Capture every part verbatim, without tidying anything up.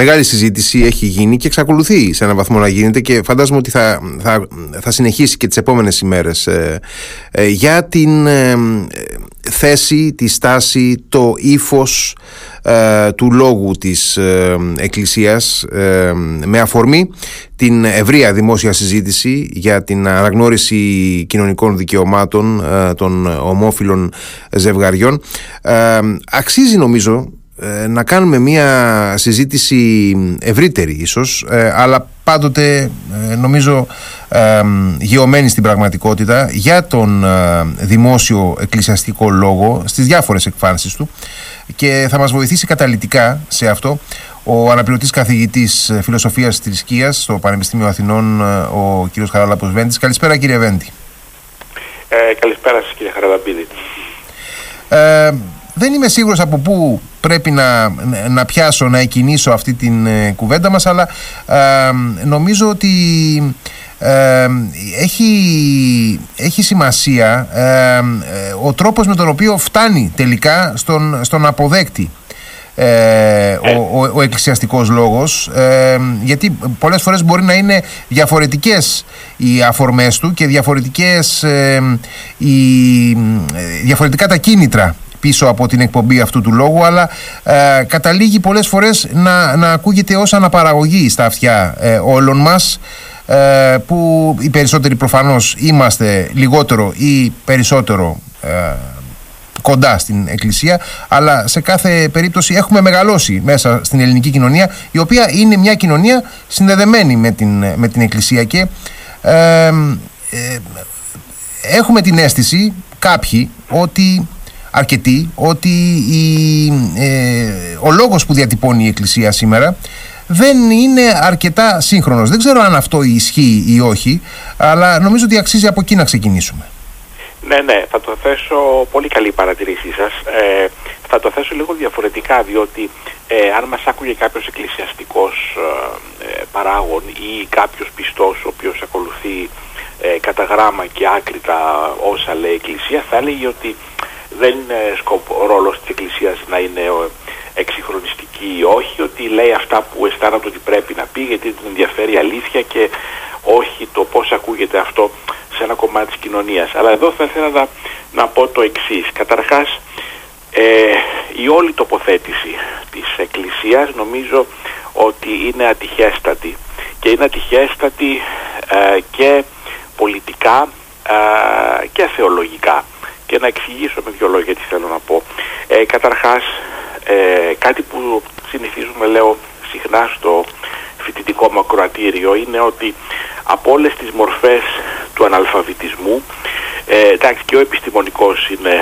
μεγάλη συζήτηση έχει γίνει και εξακολουθεί σε έναν βαθμό να γίνεται και φαντάζομαι ότι θα, θα, θα συνεχίσει και τις επόμενες ημέρες ε, ε, για την ε, ε, θέση, τη στάση, το ύφος ε, του λόγου της ε, Εκκλησίας ε, με αφορμή την ευρεία δημόσια συζήτηση για την αναγνώριση κοινωνικών δικαιωμάτων ε, των ομόφυλων ζευγαριών. Ε, αξίζει νομίζω να κάνουμε μια συζήτηση ευρύτερη ίσως, αλλά πάντοτε νομίζω γεωμένη στην πραγματικότητα, για τον δημόσιο εκκλησιαστικό λόγο στις διάφορες εκφάνσεις του, και θα μας βοηθήσει καταλυτικά σε αυτό ο αναπληρωτής καθηγητής Φιλοσοφίας της Θρησκείας στο Πανεπιστήμιο Αθηνών, ο κ. Χαράλαμπος Βέντης. Καλησπέρα κύριε Βέντη. Ε, καλησπέρα σας κύριε Χαραλαμπίδη. Ε, δεν είμαι σίγουρος από πού πρέπει να, να πιάσω, να εκκινήσω αυτή την ε, κουβέντα μας, αλλά ε, νομίζω ότι ε, έχει, έχει σημασία ε, ε, ο τρόπος με τον οποίο φτάνει τελικά στον, στον αποδέκτη ε, ο, ο, ο εκκλησιαστικός λόγος, ε, γιατί πολλές φορές μπορεί να είναι διαφορετικές οι αφορμές του και διαφορετικές, ε, οι, διαφορετικά τα κίνητρα πίσω από την εκπομπή αυτού του λόγου, αλλά ε, καταλήγει πολλές φορές να, να ακούγεται ως αναπαραγωγή στα αυτιά ε, όλων μας, ε, που οι περισσότεροι προφανώς είμαστε λιγότερο ή περισσότερο ε, κοντά στην Εκκλησία, αλλά σε κάθε περίπτωση έχουμε μεγαλώσει μέσα στην ελληνική κοινωνία, η οποία είναι μια κοινωνία συνδεδεμένη με την, με την Εκκλησία, και ε, ε, έχουμε την αίσθηση κάποιοι ότι αρκετοί, ότι η, ε, ο λόγος που διατυπώνει η Εκκλησία σήμερα δεν είναι αρκετά σύγχρονος. Δεν ξέρω αν αυτό ισχύει ή όχι, αλλά νομίζω ότι αξίζει από εκεί να ξεκινήσουμε. Ναι, ναι, θα το θέσω, πολύ καλή παρατηρήσή σας. Ε, θα το θέσω λίγο διαφορετικά, διότι ε, αν μας άκουγε κάποιος εκκλησιαστικός ε, παράγων ή κάποιος πιστός ο οποίος ακολουθεί ε, κατά γράμμα και άκρητα όσα λέει η Εκκλησία, θα έλεγε ότι δεν είναι σκοπό, ρόλος της Εκκλησίας να είναι εξυγχρονιστική ή όχι, ότι λέει αυτά που αισθάνονται ότι πρέπει να πει, γιατί την ενδιαφέρει η αλήθεια και όχι το πώς ακούγεται αυτό σε ένα κομμάτι της κοινωνίας. Αλλά εδώ θα ήθελα να, να πω το εξής. Καταρχάς, ε, η όλη τοποθέτηση της Εκκλησίας νομίζω ότι είναι ατυχέστατη. Και είναι ατυχέστατη ε, και πολιτικά ε, και θεολογικά. Και να εξηγήσω με δύο λόγια τι θέλω να πω. Ε, καταρχάς, ε, κάτι που συνηθίζουμε, λέω, συχνά στο φοιτητικό μου ακροατήριο είναι ότι από όλες τις μορφές του αναλφαβητισμού, ε, εντάξει, και ο επιστημονικός είναι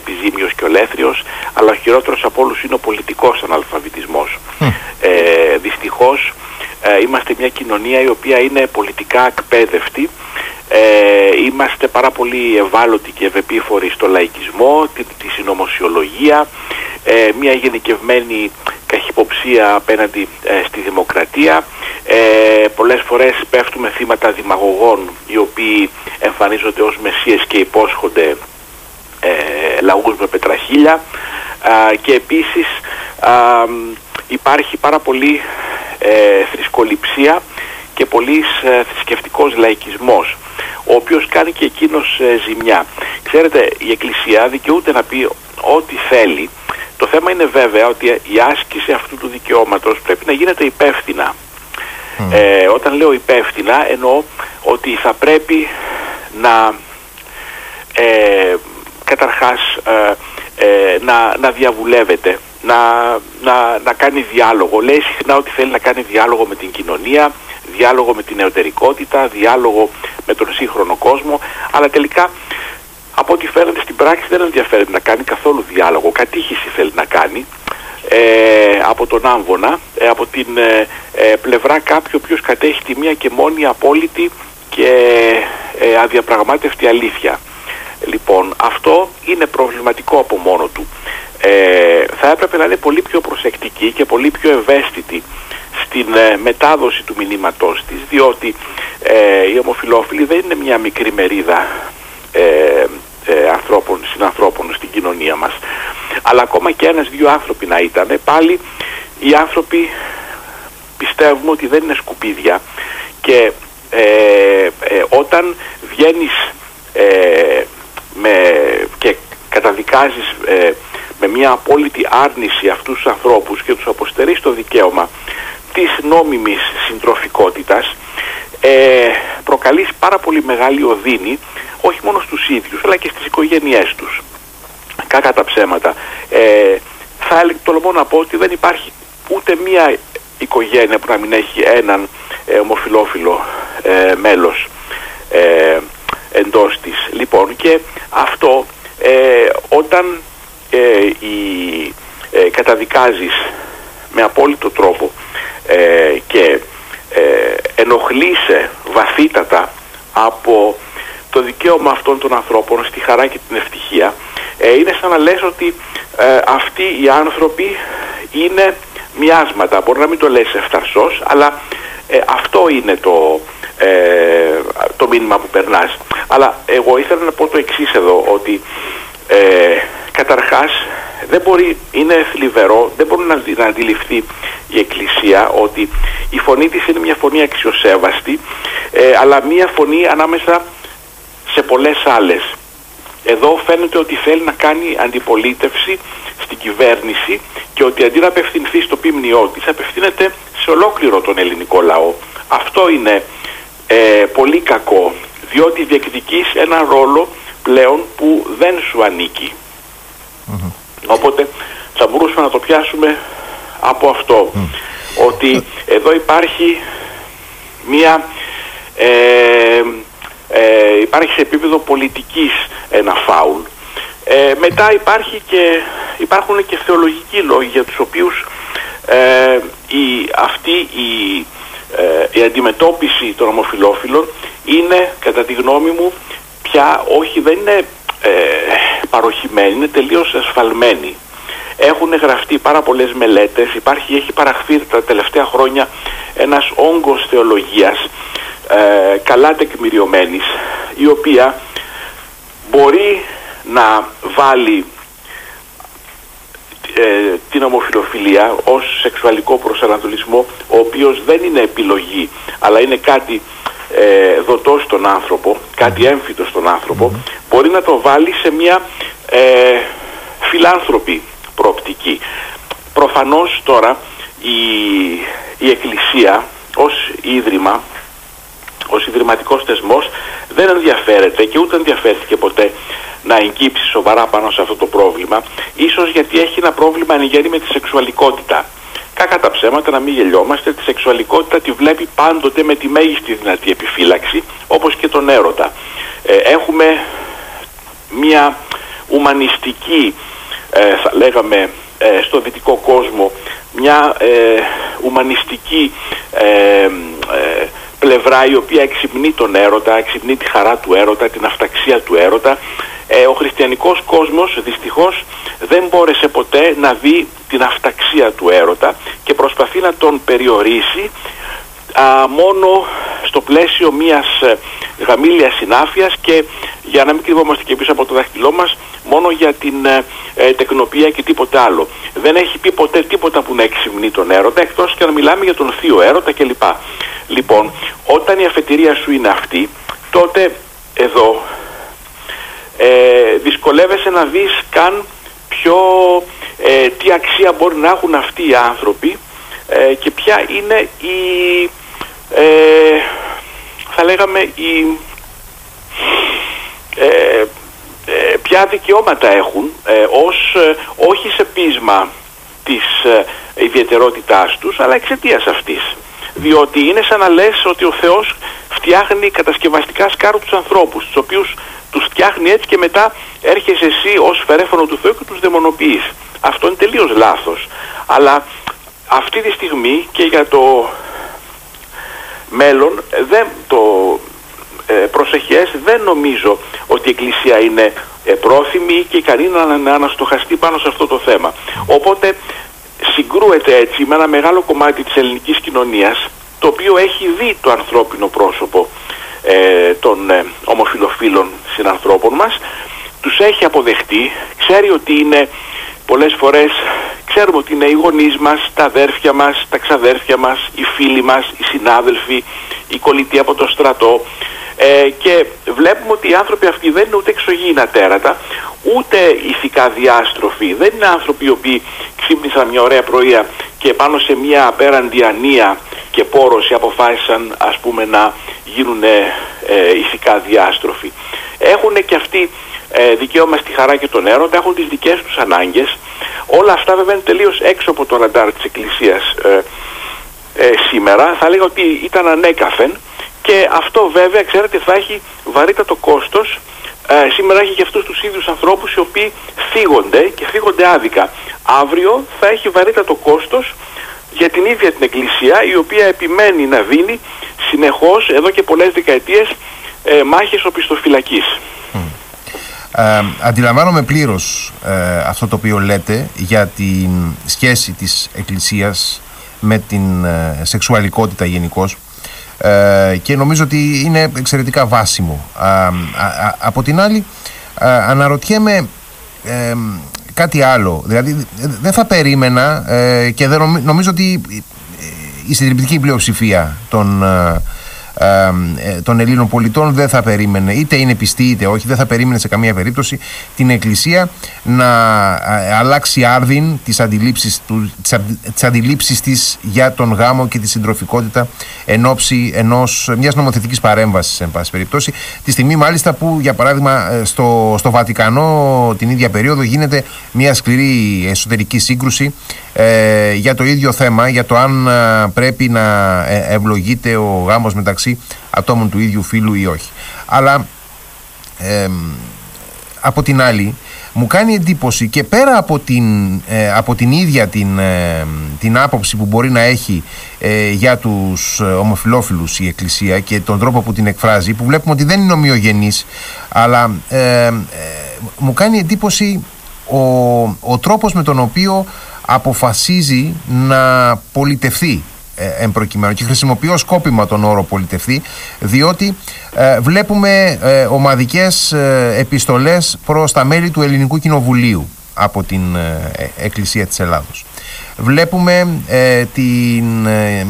επιζήμιος και ολέθριος, αλλά ο χειρότερος από όλους είναι ο πολιτικός αναλφαβητισμός. Mm. Ε, δυστυχώς, ε, είμαστε μια κοινωνία η οποία είναι πολιτικά εκπαίδευτη. Ε, είμαστε πάρα πολύ ευάλωτοι και ευεπίφοροι στο λαϊκισμό, τη, τη συνωμοσιολογία, ε, μια γενικευμένη καχυποψία απέναντι ε, στη δημοκρατία. Ε, πολλές φορές πέφτουμε θύματα δημαγωγών, οι οποίοι εμφανίζονται ως μεσίες και υπόσχονται ε, λαούς με πετραχύλια. Ε, και επίσης ε, υπάρχει πάρα πολύ ε, θρησκοληψία και πολύς ε, θρησκευτικός λαϊκισμός, ο οποίος κάνει και εκείνος ε, ζημιά. Ξέρετε, η Εκκλησία δικαιούται να πει ό,τι θέλει. Το θέμα είναι βέβαια ότι η άσκηση αυτού του δικαιώματος πρέπει να γίνεται υπεύθυνα. Mm. Ε, όταν λέω υπεύθυνα, εννοώ ότι θα πρέπει να ε, καταρχάς ε, ε, να, να διαβουλεύεται, να, να, να κάνει διάλογο. Λέει συχνά ότι θέλει να κάνει διάλογο με την κοινωνία, διάλογο με την νεωτερικότητα, διάλογο με τον σύγχρονο κόσμο, αλλά τελικά από ό,τι φαίνεται στην πράξη δεν ενδιαφέρεται να κάνει καθόλου διάλογο. Κατήχηση θέλει να κάνει ε, από τον άμβονα, ε, από την ε, πλευρά κάποιου ο οποίος κατέχει τη μία και μόνη απόλυτη και ε, αδιαπραγμάτευτη αλήθεια. Λοιπόν, αυτό είναι προβληματικό από μόνο του. Ε, θα έπρεπε να είναι πολύ πιο προσεκτική και πολύ πιο ευαίσθητη στην μετάδοση του μηνύματός της, διότι ε, οι ομοφυλόφιλοι δεν είναι μια μικρή μερίδα ε, ε, ανθρώπων, συνανθρώπων στην κοινωνία μας, αλλά ακόμα και ένας-δύο άνθρωποι να ήταν, πάλι οι άνθρωποι πιστεύουμε ότι δεν είναι σκουπίδια και ε, ε, όταν βγαίνεις ε, με, και καταδικάζεις ε, με μια απόλυτη άρνηση αυτούς τους ανθρώπους και τους αποστερείς το δικαίωμα της νόμιμης συντροφικότητας, ε, προκαλείς πάρα πολύ μεγάλη οδύνη όχι μόνο στους ίδιους αλλά και στις οικογένειές τους. Κάκα τα ψέματα. Ε, θα τολμώ να πω ότι δεν υπάρχει ούτε μία οικογένεια που να μην έχει έναν ε, ομοφυλόφιλο ε, μέλος ε, εντός της. Λοιπόν, και αυτό ε, όταν ε, η, ε, καταδικάζεις με απόλυτο τρόπο ε, και ε, ενοχλείσαι βαθύτατα από το δικαίωμα αυτών των ανθρώπων στη χαρά και την ευτυχία, ε, είναι σαν να λες ότι ε, αυτοί οι άνθρωποι είναι μοιάσματα. Μπορεί να μην το λες ευθαρσός, αλλά ε, αυτό είναι το, ε, το μήνυμα που περνάς. Αλλά εγώ ήθελα να πω το εξής εδώ, ότι ε, καταρχάς δεν μπορεί, είναι θλιβερό, δεν μπορεί να, να αντιληφθεί η Εκκλησία ότι η φωνή της είναι μια φωνή αξιοσέβαστη, ε, αλλά μια φωνή ανάμεσα σε πολλές άλλες. Εδώ φαίνεται ότι θέλει να κάνει αντιπολίτευση στην κυβέρνηση και ότι αντί να απευθυνθεί στο ποιμνιό της, απευθύνεται σε ολόκληρο τον ελληνικό λαό. Αυτό είναι ε, πολύ κακό, διότι διεκδικείς ένα ρόλο πλέον που δεν σου ανήκει. Mm-hmm. Οπότε θα μπορούσαμε να το πιάσουμε από αυτό. Mm. Ότι εδώ υπάρχει μία... Ε, Ε, υπάρχει σε επίπεδο πολιτικής ένα φάουλ. Ε, μετά υπάρχει και, υπάρχουν και θεολογικοί λόγοι για τους οποίους ε, η, αυτή η, ε, η αντιμετώπιση των ομοφυλόφιλων είναι, κατά τη γνώμη μου, πια όχι, δεν είναι ε, παροχημένη, είναι τελείως ασφαλμένη. Έχουν γραφτεί πάρα πολλές μελέτες, υπάρχει, έχει παραχθεί τα τελευταία χρόνια ένας όγκος θεολογίας Ε, καλά τεκμηριωμένης, η οποία μπορεί να βάλει ε, την ομοφυλοφιλία ως σεξουαλικό προσανατολισμό, ο οποίος δεν είναι επιλογή αλλά είναι κάτι ε, δοτό στον άνθρωπο, κάτι έμφυτο στον άνθρωπο, mm-hmm. μπορεί να το βάλει σε μια ε, φιλάνθρωπη προοπτική. Προφανώς τώρα η, η Εκκλησία ως ίδρυμα, ο ιδρυματικός θεσμός δεν ενδιαφέρεται και ούτε ενδιαφέρθηκε ποτέ να εγκύψει σοβαρά πάνω σε αυτό το πρόβλημα, ίσως γιατί έχει ένα πρόβλημα εν γέννη με τη σεξουαλικότητα. Κάκα τα ψέματα, να μην γελιόμαστε, τη σεξουαλικότητα τη βλέπει πάντοτε με τη μέγιστη δυνατή επιφύλαξη, όπως και τον έρωτα. Ε, έχουμε μια ουμανιστική, ε, θα λέγαμε, ε, στο δυτικό κόσμο, μια ε, ουμανιστική ε, ε, πλευρά η οποία εξυπνεί τον έρωτα, εξυπνεί τη χαρά του έρωτα, την αυταξία του έρωτα. Ε, ο χριστιανικός κόσμος δυστυχώς δεν μπόρεσε ποτέ να δει την αυταξία του έρωτα και προσπαθεί να τον περιορίσει α, μόνο στο πλαίσιο μιας γαμήλιας συνάφειας και, για να μην κρυβόμαστε και πίσω από το δάχτυλό μας, μόνο για την ε, τεκνοπία και τίποτε άλλο. Δεν έχει πει ποτέ τίποτα που να εξυμνεί τον έρωτα, εκτός και να μιλάμε για τον θείο έρωτα κλπ. Λοιπόν, όταν η αφετηρία σου είναι αυτή, τότε εδώ ε, δυσκολεύεσαι να δεις καν ποιο, ε, τι αξία μπορεί να έχουν αυτοί οι άνθρωποι ε, και ποια είναι η, ε, θα λέγαμε, η, ε, ε, ποια δικαιώματα έχουν ε, ως, ε, όχι σε πείσμα της ε, ιδιαιτερότητάς τους, αλλά εξαιτίας αυτής. Διότι είναι σαν να λες ότι ο Θεός φτιάχνει κατασκευαστικά σκάρου τους ανθρώπους, τους οποίους τους φτιάχνει έτσι και μετά έρχεσαι εσύ ως φερέφωνο του Θεού και τους δαιμονοποιείς. Αυτό είναι τελείως λάθος. Αλλά αυτή τη στιγμή και για το μέλλον, δεν, το ε, προσεχές, δεν νομίζω ότι η Εκκλησία είναι ε, πρόθυμη και ικανή να, να αναστοχαστεί πάνω σε αυτό το θέμα. Οπότε συγκρούεται έτσι με ένα μεγάλο κομμάτι της ελληνικής κοινωνίας, το οποίο έχει δει το ανθρώπινο πρόσωπο ε, των ε, ομοφυλοφίλων συνανθρώπων μας, τους έχει αποδεχτεί, ξέρει ότι είναι πολλές φορές ξέρουμε ότι είναι οι γονείς μας, τα αδέρφια μας, τα ξαδέρφια μας, οι φίλοι μας, οι συνάδελφοι, οι κολλητοί από το στρατό, ε, και βλέπουμε ότι οι άνθρωποι αυτοί δεν είναι ούτε εξωγήινα τέρατα, ούτε ηθικά διάστροφοι, δεν είναι άνθρωποι οι οποίοι ξύπνησαν μια ωραία πρωία και πάνω σε μια απέραντη ανία και πόρωση αποφάσισαν, ας πούμε, να γίνουν ε, ε, ηθικά διάστροφοι. Έχουν και αυτοί ε, δικαίωμα στη χαρά και τον έρωτα, έχουν τις δικές τους ανάγκες. Όλα αυτά βέβαια είναι τελείως έξω από το ραντάρ της Εκκλησίας ε, ε, σήμερα. Θα λέγα ότι ήταν ανέκαθεν, και αυτό βέβαια, ξέρετε, θα έχει βαρύτατο κόστος. Ε, σήμερα έχει και αυτούς τους ίδιους ανθρώπους οι οποίοι θίγονται και θίγονται άδικα. Αύριο θα έχει βαρύτατο κόστος για την ίδια την Εκκλησία, η οποία επιμένει να δίνει συνεχώς εδώ και πολλές δεκαετίες ε, μάχες οπισθοφυλακής. Mm. Ε, αντιλαμβάνομαι πλήρως ε, αυτό το οποίο λέτε για τη σχέση της Εκκλησίας με την ε, σεξουαλικότητα γενικώς, ε, και νομίζω ότι είναι εξαιρετικά βάσιμο. Ε, α, α, από την άλλη ε, αναρωτιέμαι ε, κάτι άλλο, δηλαδή δεν θα περίμενα ε, και δεν νομίζω ότι η συντριπτική πλειοψηφία των, ε, ε, των Ελλήνων πολιτών δεν θα περίμενε, είτε είναι πιστή είτε όχι, δεν θα περίμενε σε καμία περίπτωση την Εκκλησία να αλλάξει άρδιν τις αντιλήψεις, του, τις, α, τις αντιλήψεις της για τον γάμο και τη συντροφικότητα εν ώψη ενός, μιας νομοθετικής παρέμβασης, εν πάση περιπτώσει, τη στιγμή μάλιστα που, για παράδειγμα, στο, στο Βατικανό την ίδια περίοδο γίνεται μια σκληρή εσωτερική σύγκρουση ε, για το ίδιο θέμα, για το αν ε, πρέπει να ευλογείται ο γάμος μεταξύ ατόμων του ίδιου φύλου ή όχι. Αλλά ε, από την άλλη μου κάνει εντύπωση, και πέρα από την, ε, από την ίδια την, ε, την άποψη που μπορεί να έχει ε, για τους ομοφυλόφιλους η Εκκλησία και τον τρόπο που την εκφράζει, που βλέπουμε ότι δεν είναι ομοιογενής, αλλά ε, ε, μου κάνει εντύπωση ο, ο τρόπος με τον οποίο αποφασίζει να πολιτευθεί εν προκειμένου, και χρησιμοποιώ σκόπιμα τον όρο πολιτευθεί, διότι ε, βλέπουμε ε, ομαδικές ε, επιστολές προς τα μέλη του Ελληνικού Κοινοβουλίου από την ε, Εκκλησία της Ελλάδος. Βλέπουμε ε, την ε,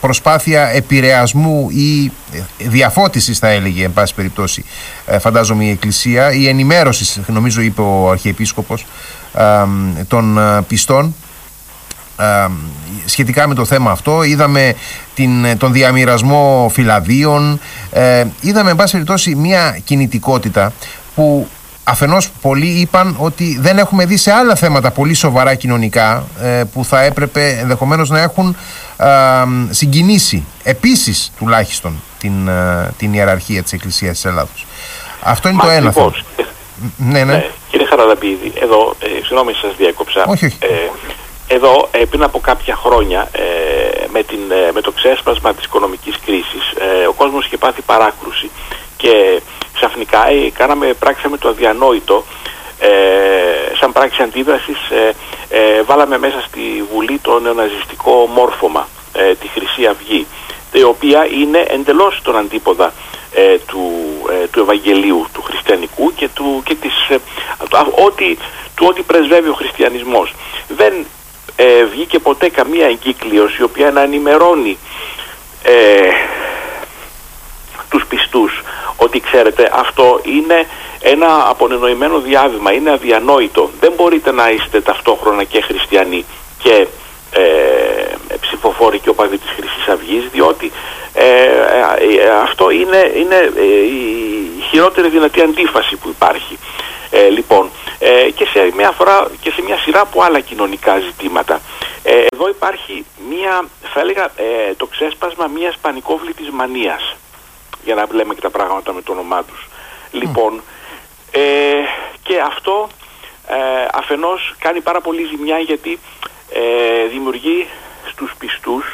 προσπάθεια επηρεασμού ή διαφώτισης, θα έλεγε, εν πάση περιπτώσει, ε, φαντάζομαι η Εκκλησία, η ενημέρωση, νομίζω είπε ο Αρχιεπίσκοπος, ε, των πιστών, σχετικά με το θέμα αυτό. Είδαμε την, τον διαμοιρασμό φυλαδίων, ε, είδαμε εν πάση περιπτώσει μια κινητικότητα που αφενός πολλοί είπαν ότι δεν έχουμε δει σε άλλα θέματα πολύ σοβαρά κοινωνικά, ε, που θα έπρεπε ενδεχομένως να έχουν ε, συγκινήσει επίσης τουλάχιστον την, ε, την ιεραρχία της Εκκλησίας της Ελλάδος. Αυτό είναι Μα, το ένα λοιπόν. θέμα. Ναι, ναι. Ναι, κύριε Χαραλαμπίδη, εδώ, ε, συγγνώμη σας διέκοψα. Όχι, όχι. Ε, Εδώ πριν από κάποια χρόνια με, την, με το ξέσπασμα της οικονομικής κρίσης ο κόσμος είχε πάθει παράκρουση και ξαφνικά κάναμε, πράξαμε το αδιανόητο, σαν πράξη αντίδρασης βάλαμε μέσα στη Βουλή το νεοναζιστικό μόρφωμα, τη Χρυσή Αυγή, η οποία είναι εντελώς τον αντίποδα του, του Ευαγγελίου, του χριστιανικού και, του, και της, ό,τι, του ό,τι πρεσβεύει ο χριστιανισμός. Δεν Ε, βγήκε ποτέ καμία εγκύκλειος η οποία να ενημερώνει ε, τους πιστούς ότι, ξέρετε, αυτό είναι ένα απονενοημένο διάβημα, είναι αδιανόητο, δεν μπορείτε να είστε ταυτόχρονα και χριστιανοί και ε, ψηφοφόροι και οπαδοί της Χρυσής Αυγής, διότι ε, ε, ε, αυτό είναι, είναι ε, η χειρότερη δυνατή αντίφαση που υπάρχει. Ε, λοιπόν, ε, και, σε μια φορά, και σε μια σειρά από άλλα κοινωνικά ζητήματα. Ε, εδώ υπάρχει μια, θα έλεγα, ε, το ξέσπασμα μιας πανικόβλητης μανίας, για να λέμε και τα πράγματα με το όνομά τους. Mm. Λοιπόν, ε, και αυτό ε, αφενός κάνει πάρα πολύ ζημιά, γιατί ε, δημιουργεί στους πιστούς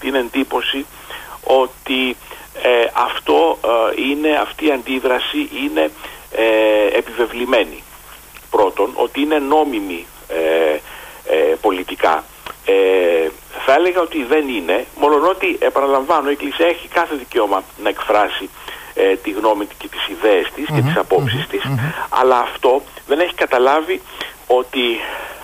την εντύπωση ότι ε, αυτό ε, είναι, αυτή η αντίδραση είναι Ε, επιβεβλημένη, πρώτον, ότι είναι νόμιμη ε, ε, πολιτικά. Ε, θα έλεγα ότι δεν είναι, μόλον ότι, επαναλαμβάνω, η Εκκλησία έχει κάθε δικαίωμα να εκφράσει ε, τη γνώμη και τις ιδέες της mm-hmm. και τις απόψεις mm-hmm. της, mm-hmm. αλλά αυτό δεν έχει καταλάβει ότι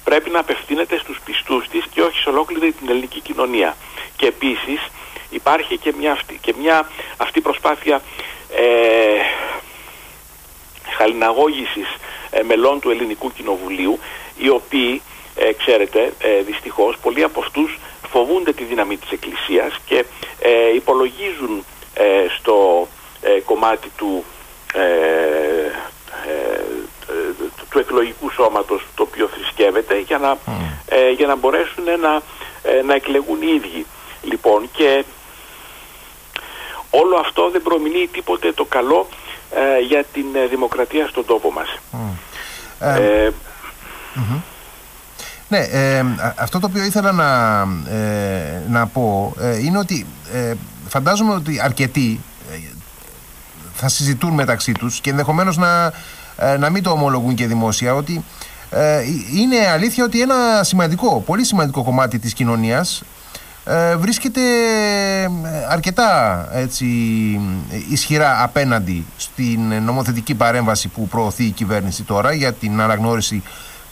πρέπει να απευθύνεται στους πιστούς της και όχι σε ολόκληρη την ελληνική κοινωνία. Και επίσης υπάρχει και μια, και μια αυτή προσπάθεια ε, χαλιναγώγησης ε, μελών του Ελληνικού Κοινοβουλίου, οι οποίοι, ε, ξέρετε, ε, δυστυχώς πολλοί από αυτούς φοβούνται τη δύναμη της Εκκλησίας και ε, υπολογίζουν ε, στο ε, κομμάτι του ε, ε, του εκλογικού σώματος το οποίο θρησκεύεται για να, mm. ε, για να μπορέσουν να, ε, να εκλεγούν οι ίδιοι. Λοιπόν, και όλο αυτό δεν προμηνύει τίποτε το καλό ε, για την ε, δημοκρατία στον τόπο μας. Mm. Ε, ε, mm-hmm. Ναι, ε, αυτό το οποίο ήθελα να, ε, να πω ε, είναι ότι ε, φαντάζομαι ότι αρκετοί ε, θα συζητούν μεταξύ τους και ενδεχομένως να να μην το ομολογούν και δημόσια, ότι ε, είναι αλήθεια ότι ένα σημαντικό, πολύ σημαντικό κομμάτι της κοινωνίας ε, βρίσκεται αρκετά έτσι, ισχυρά απέναντι στην νομοθετική παρέμβαση που προωθεί η κυβέρνηση τώρα για την αναγνώριση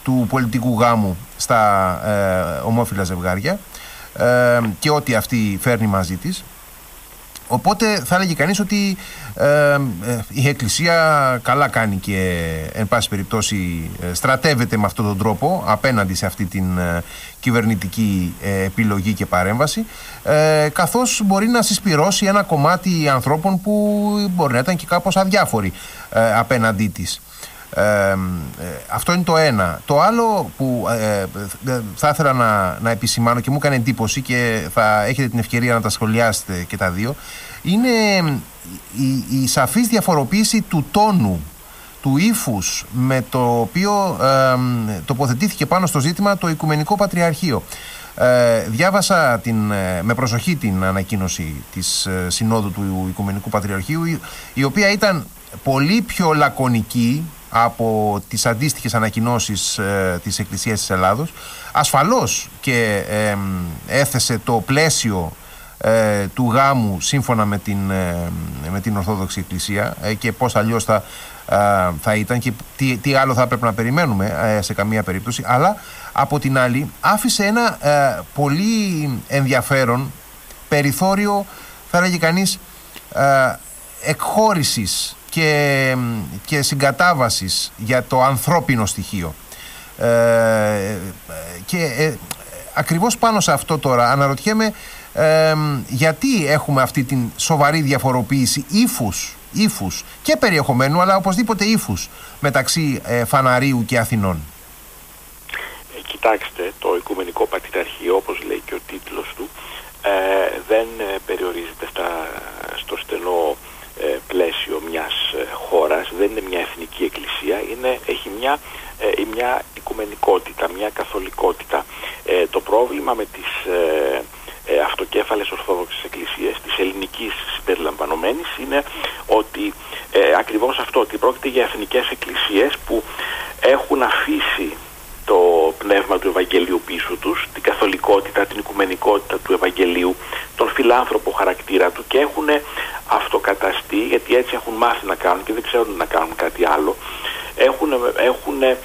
του πολιτικού γάμου στα ε, ομόφυλα ζευγάρια ε, και ό,τι αυτή φέρνει μαζί της. Οπότε θα έλεγε κανείς ότι ε, η Εκκλησία καλά κάνει και εν πάση περιπτώσει στρατεύεται με αυτόν τον τρόπο απέναντι σε αυτή την ε, κυβερνητική ε, επιλογή και παρέμβαση, ε, καθώς μπορεί να συσπυρώσει ένα κομμάτι ανθρώπων που μπορεί να ήταν και κάπως αδιάφοροι ε, απέναντί της. Ε, ε, αυτό είναι το ένα. Το άλλο που ε, θα ήθελα να, να επισημάνω και μου έκανε εντύπωση και θα έχετε την ευκαιρία να τα σχολιάσετε και τα δύο, είναι η, η σαφής διαφοροποίηση του τόνου, του ύφους με το οποίο ε, τοποθετήθηκε πάνω στο ζήτημα το Οικουμενικό Πατριαρχείο. Ε, διάβασα την, με προσοχή την ανακοίνωση της ε, Συνόδου του Οικουμενικού Πατριαρχείου, η, η οποία ήταν πολύ πιο λακωνική από τις αντίστοιχες ανακοινώσεις ε, της Εκκλησίας της Ελλάδος. Ασφαλώς και ε, ε, έθεσε το πλαίσιο ε, του γάμου σύμφωνα με την, ε, με την Ορθόδοξη Εκκλησία ε, και πώς αλλιώς θα, ε, θα ήταν και τι, τι άλλο θα πρέπει να περιμένουμε ε, σε καμία περίπτωση. Αλλά από την άλλη άφησε ένα ε, πολύ ενδιαφέρον περιθώριο, θα έλεγε κανείς, ε, εκχώρησης και, και συγκατάβασης για το ανθρώπινο στοιχείο. Ε, και ε, ακριβώς πάνω σε αυτό τώρα αναρωτιέμαι ε, γιατί έχουμε αυτή την σοβαρή διαφοροποίηση ύφους, ύφους και περιεχομένου, αλλά οπωσδήποτε ύφους μεταξύ ε, Φαναρίου και Αθηνών. Ε, κοιτάξτε, το Οικουμενικό Πατριαρχείο, όπως λέει και ο τίτλος του, ε, δεν περιορίζεται στα, στο στενό πλαίσιο μιας χώρας, δεν είναι μια εθνική εκκλησία, είναι, έχει μια, ε, μια οικουμενικότητα, μια καθολικότητα. Ε, το πρόβλημα με τις ε, ε, αυτοκέφαλες ορθόδοξες εκκλησίες, της ελληνικής συμπεριλαμβανομένης, είναι ότι ε, ακριβώς αυτό, ότι πρόκειται για εθνικές εκκλησίες που έχουν αφήσει το πνεύμα του Ευαγγελίου πίσω τους, την καθολικότητα, την οικουμενικότητα του Ευαγγελίου, τον φιλάνθρωπο χαρακτήρα του, και έχουν αυτοκαταστεί, γιατί έτσι έχουν μάθει να κάνουν και δεν ξέρουν να κάνουν κάτι άλλο. Έχουν, έχουν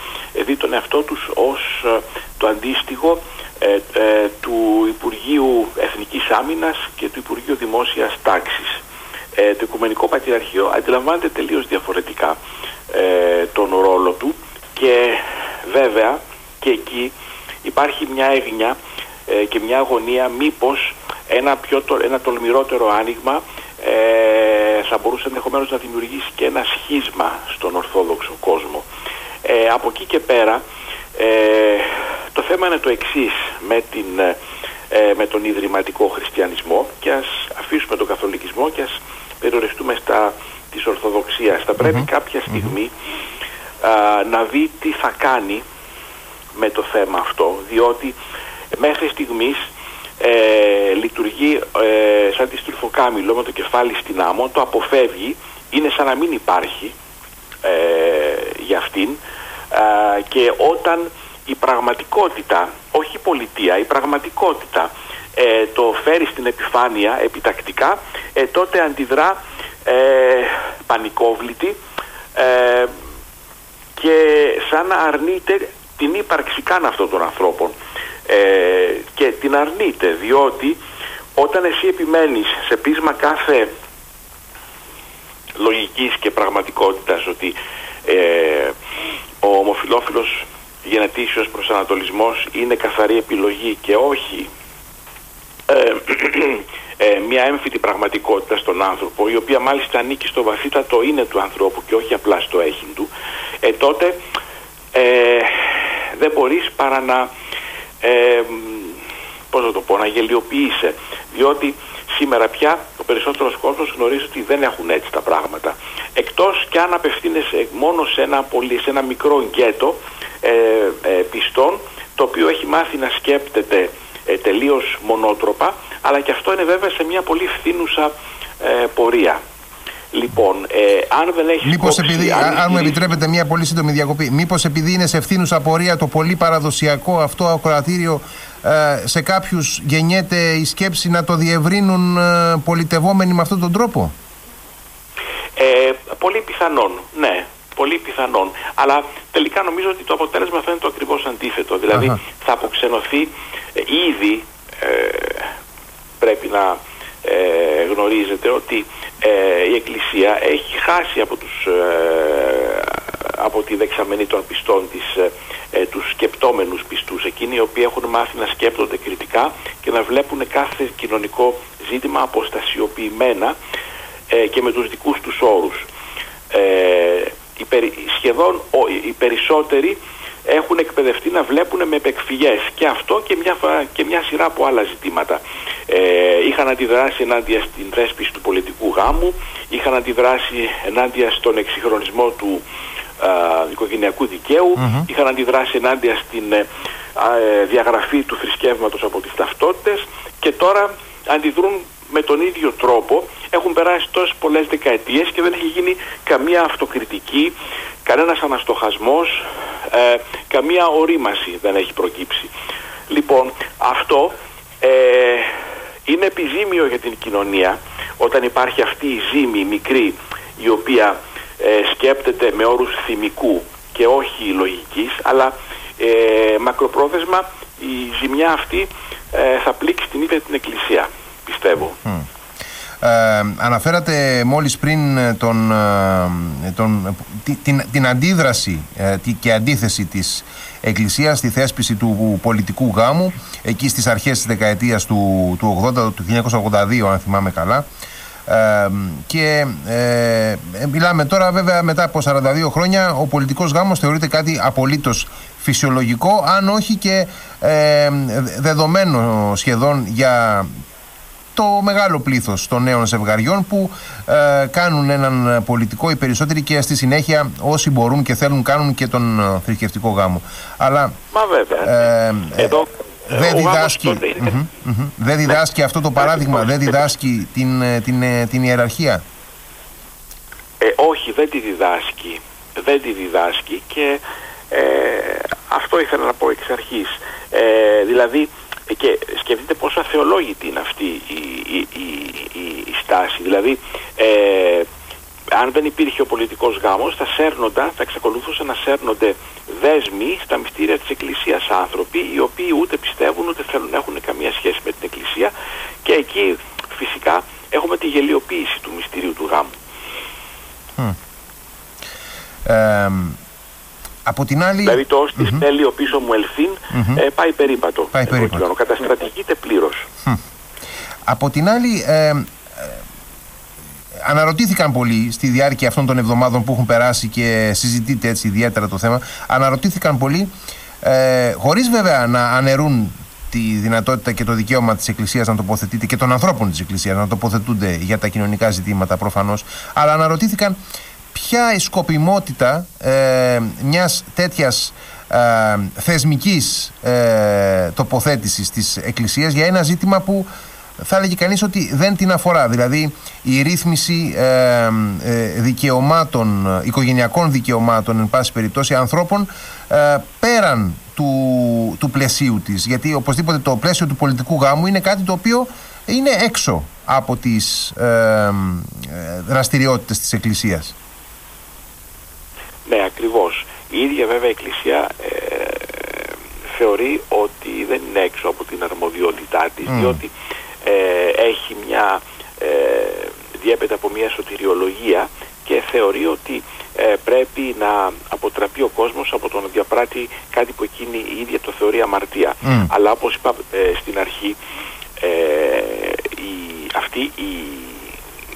δει τον εαυτό τους ως το αντίστοιχο ε, ε, του Υπουργείου Εθνικής Άμυνας και του Υπουργείου Δημόσιας Τάξης. Ε, το Οικουμενικό Πατριαρχείο αντιλαμβάνεται τελείως διαφορετικά ε, τον ρόλο του, και βέβαια και εκεί υπάρχει μια έγνοια ε, και μια αγωνία μήπως ένα, πιο, ένα τολμηρότερο άνοιγμα ε, θα μπορούσε ενδεχομένως να δημιουργήσει και ένα σχίσμα στον ορθόδοξο κόσμο. Ε, από εκεί και πέρα ε, το θέμα είναι το εξής με, την, ε, με τον ιδρυματικό χριστιανισμό, και ας αφήσουμε τον καθολικισμό και ας περιοριστούμε στα της ορθοδοξίας. Θα πρέπει mm-hmm. κάποια στιγμή mm-hmm. α, να δει τι θα κάνει με το θέμα αυτό, διότι μέχρι στιγμής ε, λειτουργεί ε, σαν τη στουρφοκάμιλο με το κεφάλι στην άμμο, το αποφεύγει, είναι σαν να μην υπάρχει ε, για αυτήν ε, και όταν η πραγματικότητα, όχι η πολιτεία, η πραγματικότητα ε, το φέρει στην επιφάνεια επιτακτικά, ε, τότε αντιδρά ε, πανικόβλητη ε, και σαν να αρνείται την ύπαρξη καν αυτών των ανθρώπων ε, και την αρνείται, διότι όταν εσύ επιμένεις σε πείσμα κάθε λογικής και πραγματικότητας ότι ε, ο ομοφυλόφιλος γενετήσιος προσανατολισμός είναι καθαρή επιλογή και όχι ε, ε, μια έμφυτη πραγματικότητα στον άνθρωπο, η οποία μάλιστα ανήκει στο βαθύτατο είναι του ανθρώπου και όχι απλά στο έχειν του, ε, τότε ε, δεν μπορείς παρά να ε, πώς να το πω, να γελιοποιείσαι, διότι σήμερα πια ο περισσότερος κόσμος γνωρίζει ότι δεν έχουν έτσι τα πράγματα. Εκτός και αν απευθύνεσαι μόνο σε ένα, πολύ, σε ένα μικρό γκέτο ε, ε, πιστών, το οποίο έχει μάθει να σκέπτεται ε, τελείως μονότροπα, αλλά και αυτό είναι βέβαια σε μια πολύ φθήνουσα ε, πορεία. Λοιπόν, ε, αν δεν έχει. Μήπως κόψει, επειδή, αν, αν γυρίσει... μου επιτρέπετε μια πολύ σύντομη διακοπή, μήπως επειδή είναι σε φθήνουσα πορεία το πολύ παραδοσιακό αυτό ακροατήριο, ε, σε κάποιους γεννιέται η σκέψη να το διευρύνουν ε, πολιτευόμενοι με αυτόν τον τρόπο. Ε, πολύ πιθανόν, ναι. Πολύ πιθανόν. Αλλά τελικά νομίζω ότι το αποτέλεσμα θα είναι το ακριβώς αντίθετο. Δηλαδή, Αχα. θα αποξενωθεί ε, ήδη. Ε, πρέπει να. Ε, γνωρίζετε ότι ε, η Εκκλησία έχει χάσει από, τους, ε, από τη δεξαμενή των πιστών της, ε, τους σκεπτόμενους πιστούς, εκείνοι οι οποίοι έχουν μάθει να σκέπτονται κριτικά και να βλέπουν κάθε κοινωνικό ζήτημα αποστασιοποιημένα ε, και με τους δικούς τους όρους. Ε, οι περι, σχεδόν ο, οι περισσότεροι έχουν εκπαιδευτεί να βλέπουν με επεκφυγές και αυτό και μια, και μια σειρά από άλλα ζητήματα. Ε, είχαν αντιδράσει ενάντια στην θέσπιση του πολιτικού γάμου, είχαν αντιδράσει ενάντια στον εξυγχρονισμό του ε, οικογενειακού δικαίου, mm-hmm. είχαν αντιδράσει ενάντια στην ε, ε, διαγραφή του θρησκεύματος από τις ταυτότητες και τώρα αντιδρούν με τον ίδιο τρόπο. Έχουν περάσει τόσες πολλές δεκαετίες και δεν έχει γίνει καμία αυτοκριτική, κανένας αναστοχασμός, ε, καμία ορίμαση δεν έχει προκύψει. Λοιπόν, αυτό ε, είναι επιζήμιο για την κοινωνία, όταν υπάρχει αυτή η ζήμη μικρή, η οποία ε, σκέπτεται με όρους θυμικού και όχι λογικής, αλλά ε, μακροπρόθεσμα η ζημιά αυτή ε, θα πλήξει την ίδια την Εκκλησία, πιστεύω. Mm. Ε, αναφέρατε μόλις πριν τον, τον, την, την αντίδραση και αντίθεση της Εκκλησίας στη θέσπιση του πολιτικού γάμου εκεί στις αρχές της δεκαετίας του, του, ογδόντα, του χίλια εννιακόσια ογδόντα δύο, αν θυμάμαι καλά, ε, και ε, μιλάμε τώρα βέβαια μετά από σαράντα δύο χρόνια. Ο πολιτικός γάμος θεωρείται κάτι απολύτως φυσιολογικό, αν όχι και ε, δεδομένο σχεδόν για το μεγάλο πλήθος των νέων ζευγαριών που ε, κάνουν έναν πολιτικό, οι περισσότεροι, και στη συνέχεια όσοι μπορούν και θέλουν κάνουν και τον θρησκευτικό γάμο. Αλλά Μα βέβαια, ε, ε, εδώ δεν διδάσκει, mm-hmm, mm-hmm, δεν διδάσκει ναι. αυτό το παράδειγμα, δεν διδάσκει την, την, την, την ιεραρχία. Ε, όχι, δεν τη διδάσκει. Δεν τη διδάσκει και ε, αυτό ήθελα να πω εξ αρχής. Ε, δηλαδή, και σκεφτείτε πόσο αθεολόγητη είναι αυτή η, η, η, η, η στάση. Δηλαδή, ε, αν δεν υπήρχε ο πολιτικός γάμος, θα σέρνοντα, θα εξακολουθούσαν να σέρνονται δέσμοι στα μυστήρια της Εκκλησίας άνθρωποι, οι οποίοι ούτε πιστεύουν ούτε θέλουν να έχουν καμία σχέση με την Εκκλησία, και εκεί φυσικά έχουμε τη γελιοποίηση του μυστηρίου του γάμου. Mm. Um... Από την άλλη... Δηλαδή το ως της τέλειο πίσω μου ελθύν mm-hmm. ε, πάει περίπατο. Πάει περίπατο. Καταστρατηγείται πλήρως. Mm. Από την άλλη, ε, ε, αναρωτήθηκαν πολλοί στη διάρκεια αυτών των εβδομάδων που έχουν περάσει και συζητείται έτσι ιδιαίτερα το θέμα, αναρωτήθηκαν πολλοί, ε, χωρίς βέβαια να αναιρούν τη δυνατότητα και το δικαίωμα της Εκκλησίας να τοποθετείται και των ανθρώπων της Εκκλησίας να τοποθετούνται για τα κοινωνικά ζητήματα προφανώς, αλλά αναρωτήθηκαν ποια η σκοπιμότητα ε, μιας τέτοιας ε, θεσμικής ε, τοποθέτησης της Εκκλησίας για ένα ζήτημα που θα έλεγε κανείς ότι δεν την αφορά, δηλαδή η ρύθμιση ε, ε, δικαιωμάτων, οικογενειακών δικαιωμάτων, εν πάση περιπτώσει, ανθρώπων ε, πέραν του, του πλαισίου της, γιατί οπωσδήποτε το πλαίσιο του πολιτικού γάμου είναι κάτι το οποίο είναι έξω από τις ε, ε, δραστηριότητες της Εκκλησίας. Ναι, ακριβώς. Η ίδια βέβαια η Εκκλησία ε, θεωρεί ότι δεν είναι έξω από την αρμοδιότητά της, mm. διότι ε, έχει μια, ε, διέπεται από μια σωτηριολογία και θεωρεί ότι ε, πρέπει να αποτραπεί ο κόσμος από το να διαπράττει κάτι που εκείνη η ίδια το θεωρεί αμαρτία. Mm. Αλλά όπως είπα ε, στην αρχή, ε, η, αυτή η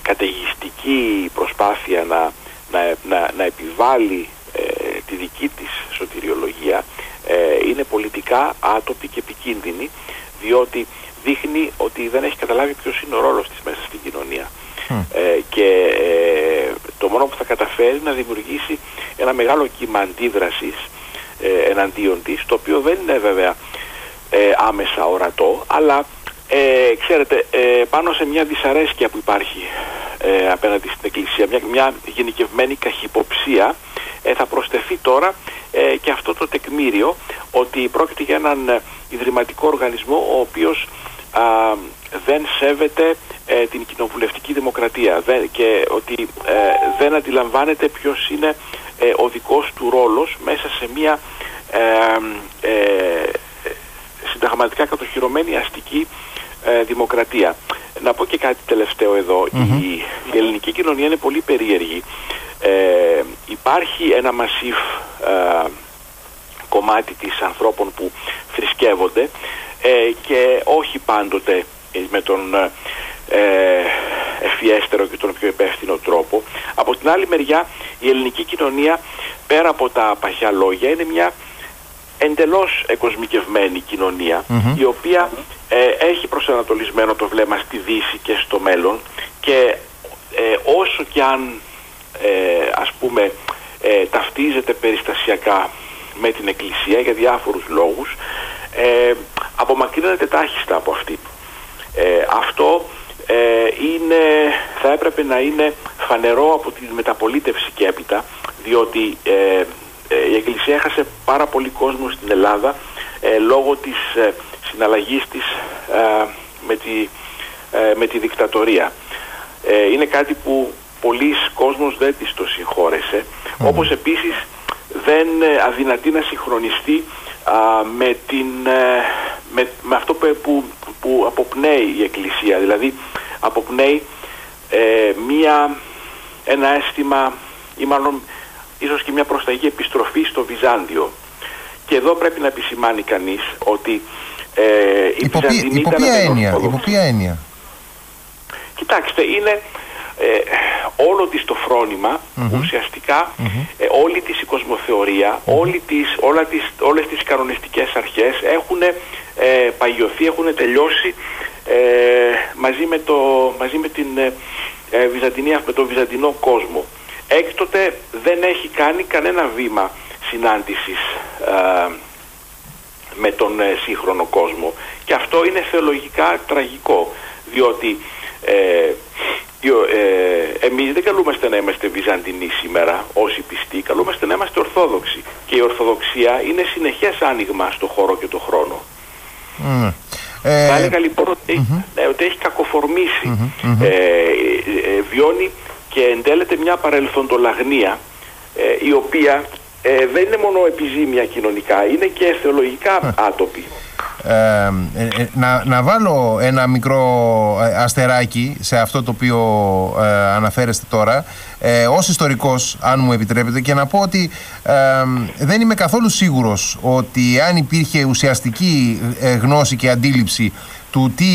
καταιγιστική προσπάθεια να, να, να, να επιβάλλει ε, τη δική της σωτηριολογία ε, είναι πολιτικά άτοπη και επικίνδυνη, διότι δείχνει ότι δεν έχει καταλάβει ποιος είναι ο ρόλος της μέσα στην κοινωνία. Mm. Ε, και ε, το μόνο που θα καταφέρει να δημιουργήσει ένα μεγάλο κύμα αντίδρασης ε, εναντίον της, το οποίο δεν είναι βέβαια ε, άμεσα ορατό, αλλά ε, ξέρετε, ε, πάνω σε μια δυσαρέσκεια που υπάρχει ε, απέναντι στην Εκκλησία, μια, μια γενικευμένη καχυποψία, ε, θα προσθεθεί τώρα ε, και αυτό το τεκμήριο ότι πρόκειται για έναν ιδρυματικό οργανισμό ο οποίος α, δεν σέβεται ε, την κοινοβουλευτική δημοκρατία δεν, και ότι ε, δεν αντιλαμβάνεται ποιος είναι ε, ο δικός του ρόλος μέσα σε μια ε, ε, συνταγματικά κατοχυρωμένη αστική ε, δημοκρατία. Να πω και κάτι τελευταίο εδώ. Mm-hmm. η, η ελληνική κοινωνία είναι πολύ περίεργη. Ε, υπάρχει ένα μασίφ ε, κομμάτι της ανθρώπων που θρησκεύονται ε, και όχι πάντοτε με τον ε, ευφιέστερο και τον πιο υπεύθυνο τρόπο. Από την άλλη μεριά, η ελληνική κοινωνία, πέρα από τα παχιά λόγια, είναι μια εντελώς εκοσμικευμένη κοινωνία, mm-hmm. η οποία ε, έχει προσανατολισμένο το βλέμμα στη Δύση και στο μέλλον, και ε, όσο και αν ε, ας πούμε ε, ταυτίζεται περιστασιακά με την Εκκλησία για διάφορους λόγους, ε, απομακρύνεται τάχιστα από αυτή. Ε, αυτό ε, είναι, θα έπρεπε να είναι φανερό από τη μεταπολίτευση και έπειτα, διότι ε, η Εκκλησία έχασε πάρα πολύ κόσμο στην Ελλάδα ε, λόγω της ε, συναλλαγής της ε, με, τη, ε, με τη δικτατορία. Ε, είναι κάτι που πολλής κόσμος δεν της το συγχώρεσε, mm. όπως επίσης δεν ε, αδυνατεί να συγχρονιστεί α, με, την, ε, με, με αυτό που, που, που αποπνέει η Εκκλησία, δηλαδή αποπνέει ε, μία, ένα αίσθημα ή μάλλον ίσως και μια προσταγή επιστροφή στο Βυζάντιο. Και εδώ πρέπει να επισημάνει κανείς ότι ε, η υπό Βυζαντινή υπό ήταν ενός υπό ποια έννοια? Κοιτάξτε, είναι ε, όλο της το φρόνημα, mm-hmm. ουσιαστικά mm-hmm. ε, όλη της η κοσμοθεωρία, mm-hmm. όλη της, όλα της, όλες τις κανονιστικές αρχές έχουν ε, παγιωθεί, έχουν τελειώσει ε, μαζί, με το, μαζί με, την, ε, Βυζαντινή, με τον Βυζαντινό κόσμο. Έκτοτε δεν έχει κάνει κανένα βήμα συνάντησης ε, με τον ε, σύγχρονο κόσμο, και αυτό είναι θεολογικά τραγικό, διότι ε, ε, εμείς δεν καλούμαστε να είμαστε Βυζαντινοί σήμερα όσοι πιστοί, καλούμαστε να είμαστε Ορθόδοξοι, και η Ορθοδοξία είναι συνεχές άνοιγμα στο χώρο και το χρόνο. Mm. Θα έλεγα λοιπόν ότι, mm-hmm. ναι, ότι έχει κακοφορμήσει, mm-hmm. Mm-hmm. Ε, ε, βιώνει και εντέλεται μια παρελθοντολαγνία ε, η οποία ε, δεν είναι μόνο επιζήμια κοινωνικά, είναι και θεολογικά άτοπη. Ε, ε, να, να βάλω ένα μικρό αστεράκι σε αυτό το οποίο ε, αναφέρεστε τώρα, ε, ως ιστορικός, αν μου επιτρέπετε, και να πω ότι ε, δεν είμαι καθόλου σίγουρος ότι αν υπήρχε ουσιαστική ε, γνώση και αντίληψη του τι,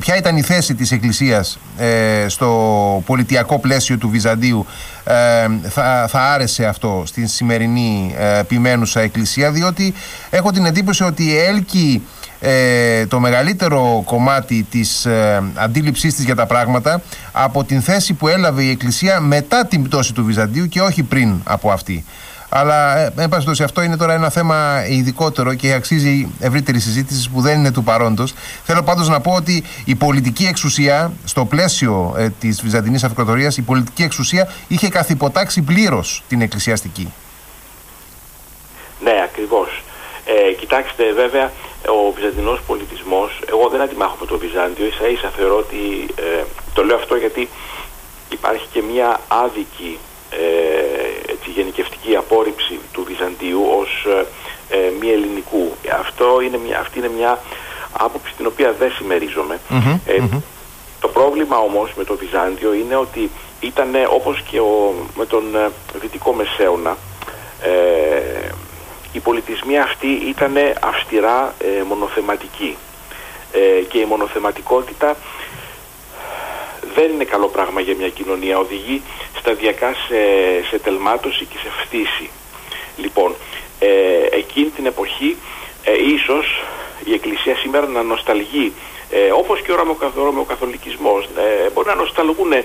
ποια ήταν η θέση της Εκκλησίας ε, στο πολιτιακό πλαίσιο του Βυζαντίου, ε, θα, θα άρεσε αυτό στην σημερινή ε, ποιμένουσα Εκκλησία, διότι έχω την εντύπωση ότι έλκει ε, το μεγαλύτερο κομμάτι της ε, αντίληψής της για τα πράγματα από την θέση που έλαβε η Εκκλησία μετά την πτώση του Βυζαντίου και όχι πριν από αυτή. Αλλά ε, εν πάση περιπτώσει, αυτό είναι τώρα ένα θέμα ειδικότερο και αξίζει ευρύτερη συζήτηση που δεν είναι του παρόντος. Θέλω πάντως να πω ότι η πολιτική εξουσία, στο πλαίσιο ε, της Βυζαντινής Αυτοκρατορίας, η πολιτική εξουσία είχε καθυποτάξει πλήρως την εκκλησιαστική. Ναι, ακριβώς. Ε, κοιτάξτε, βέβαια, ο βυζαντινός πολιτισμός, εγώ δεν αντιμάχω με το Βυζάντιο, ίσα ίσα θεωρώ ότι. Ε, το λέω αυτό γιατί υπάρχει και μια άδικη. Ε, τη γενικευτική απόρριψη του Βυζαντίου ως ε, μη ελληνικού. Αυτό είναι μια, αυτή είναι μια άποψη την οποία δεν συμμερίζομαι. Mm-hmm. Ε, mm-hmm. Το πρόβλημα όμως με το Βυζάντιο είναι ότι ήταν όπως και ο, με τον Δυτικό Μεσαίωνα, ε, οι πολιτισμοί αυτοί ήταν αυστηρά ε, μονοθεματικοί, ε, και η μονοθεματικότητα δεν είναι καλό πράγμα για μια κοινωνία, οδηγεί σταδιακά σε, σε τελμάτωση και σε φτύση. Λοιπόν, ε, εκείνη την εποχή ε, ίσως η Εκκλησία σήμερα να νοσταλγεί, ε, όπως και ο Ρωμαιοκαθολικισμός, ε, μπορεί να νοσταλγούν ε,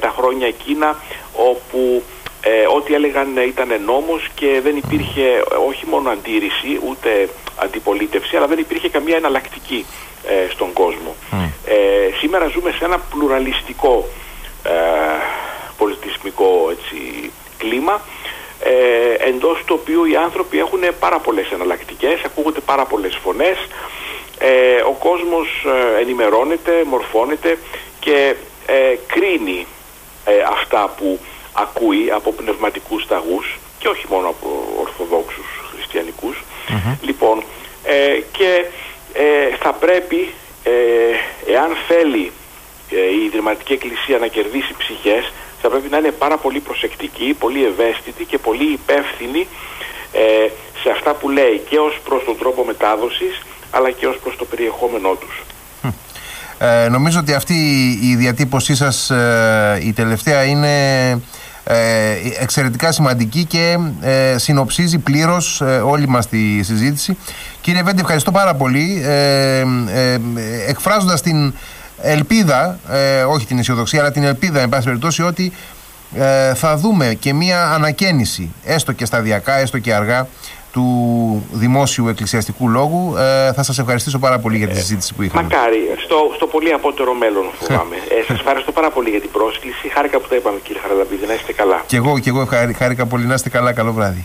τα χρόνια εκείνα όπου ε, ό,τι έλεγαν ήταν νόμος και δεν υπήρχε όχι μόνο αντίρρηση ούτε αντιπολίτευση, αλλά δεν υπήρχε καμία εναλλακτική ε, στον κόσμο. Mm. Ε, σήμερα ζούμε σε ένα πλουραλιστικό ε, πολιτισμικό, έτσι, κλίμα, ε, εντός του οποίου οι άνθρωποι έχουν πάρα πολλές εναλλακτικές, ακούγονται πάρα πολλές φωνές, ε, ο κόσμος ενημερώνεται, μορφώνεται και ε, κρίνει ε, αυτά που ακούει από πνευματικούς ταγούς και όχι μόνο από ορθοδόξους χριστιανικούς. Mm-hmm. Λοιπόν, ε, και ε, θα πρέπει, ε, εάν θέλει ε, η Ιδρυματική Εκκλησία να κερδίσει ψυχές, θα πρέπει να είναι πάρα πολύ προσεκτική, πολύ ευαίσθητη και πολύ υπεύθυνη ε, σε αυτά που λέει, και ως προς τον τρόπο μετάδοσης αλλά και ως προς το περιεχόμενό τους. Ε, νομίζω ότι αυτή η διατύπωσή σας, ε, η τελευταία, είναι ε, εξαιρετικά σημαντική και ε, συνοψίζει πλήρως ε, όλη μας τη συζήτηση. Κύριε Βέντη, ευχαριστώ πάρα πολύ, ε, ε, εκφράζοντας την ελπίδα, ε, όχι την αισιοδοξία, αλλά την ελπίδα, εν πάση περιπτώσει, ότι ε, θα δούμε και μία ανακαίνιση, έστω και σταδιακά, έστω και αργά, του δημόσιου εκκλησιαστικού λόγου. Ε, θα σας ευχαριστήσω πάρα πολύ για τη συζήτηση που είχαμε. Μακάρι, στο, στο πολύ απότερο μέλλον, φοβάμαι. ε, σας ευχαριστώ πάρα πολύ για την πρόσκληση. Χάρηκα που τα είπαμε, κύριε Χαραλαμπίδη. Να είστε καλά. Και εγώ, και εγώ χάρηκα πολύ. Να είστε καλά. Καλό βράδυ.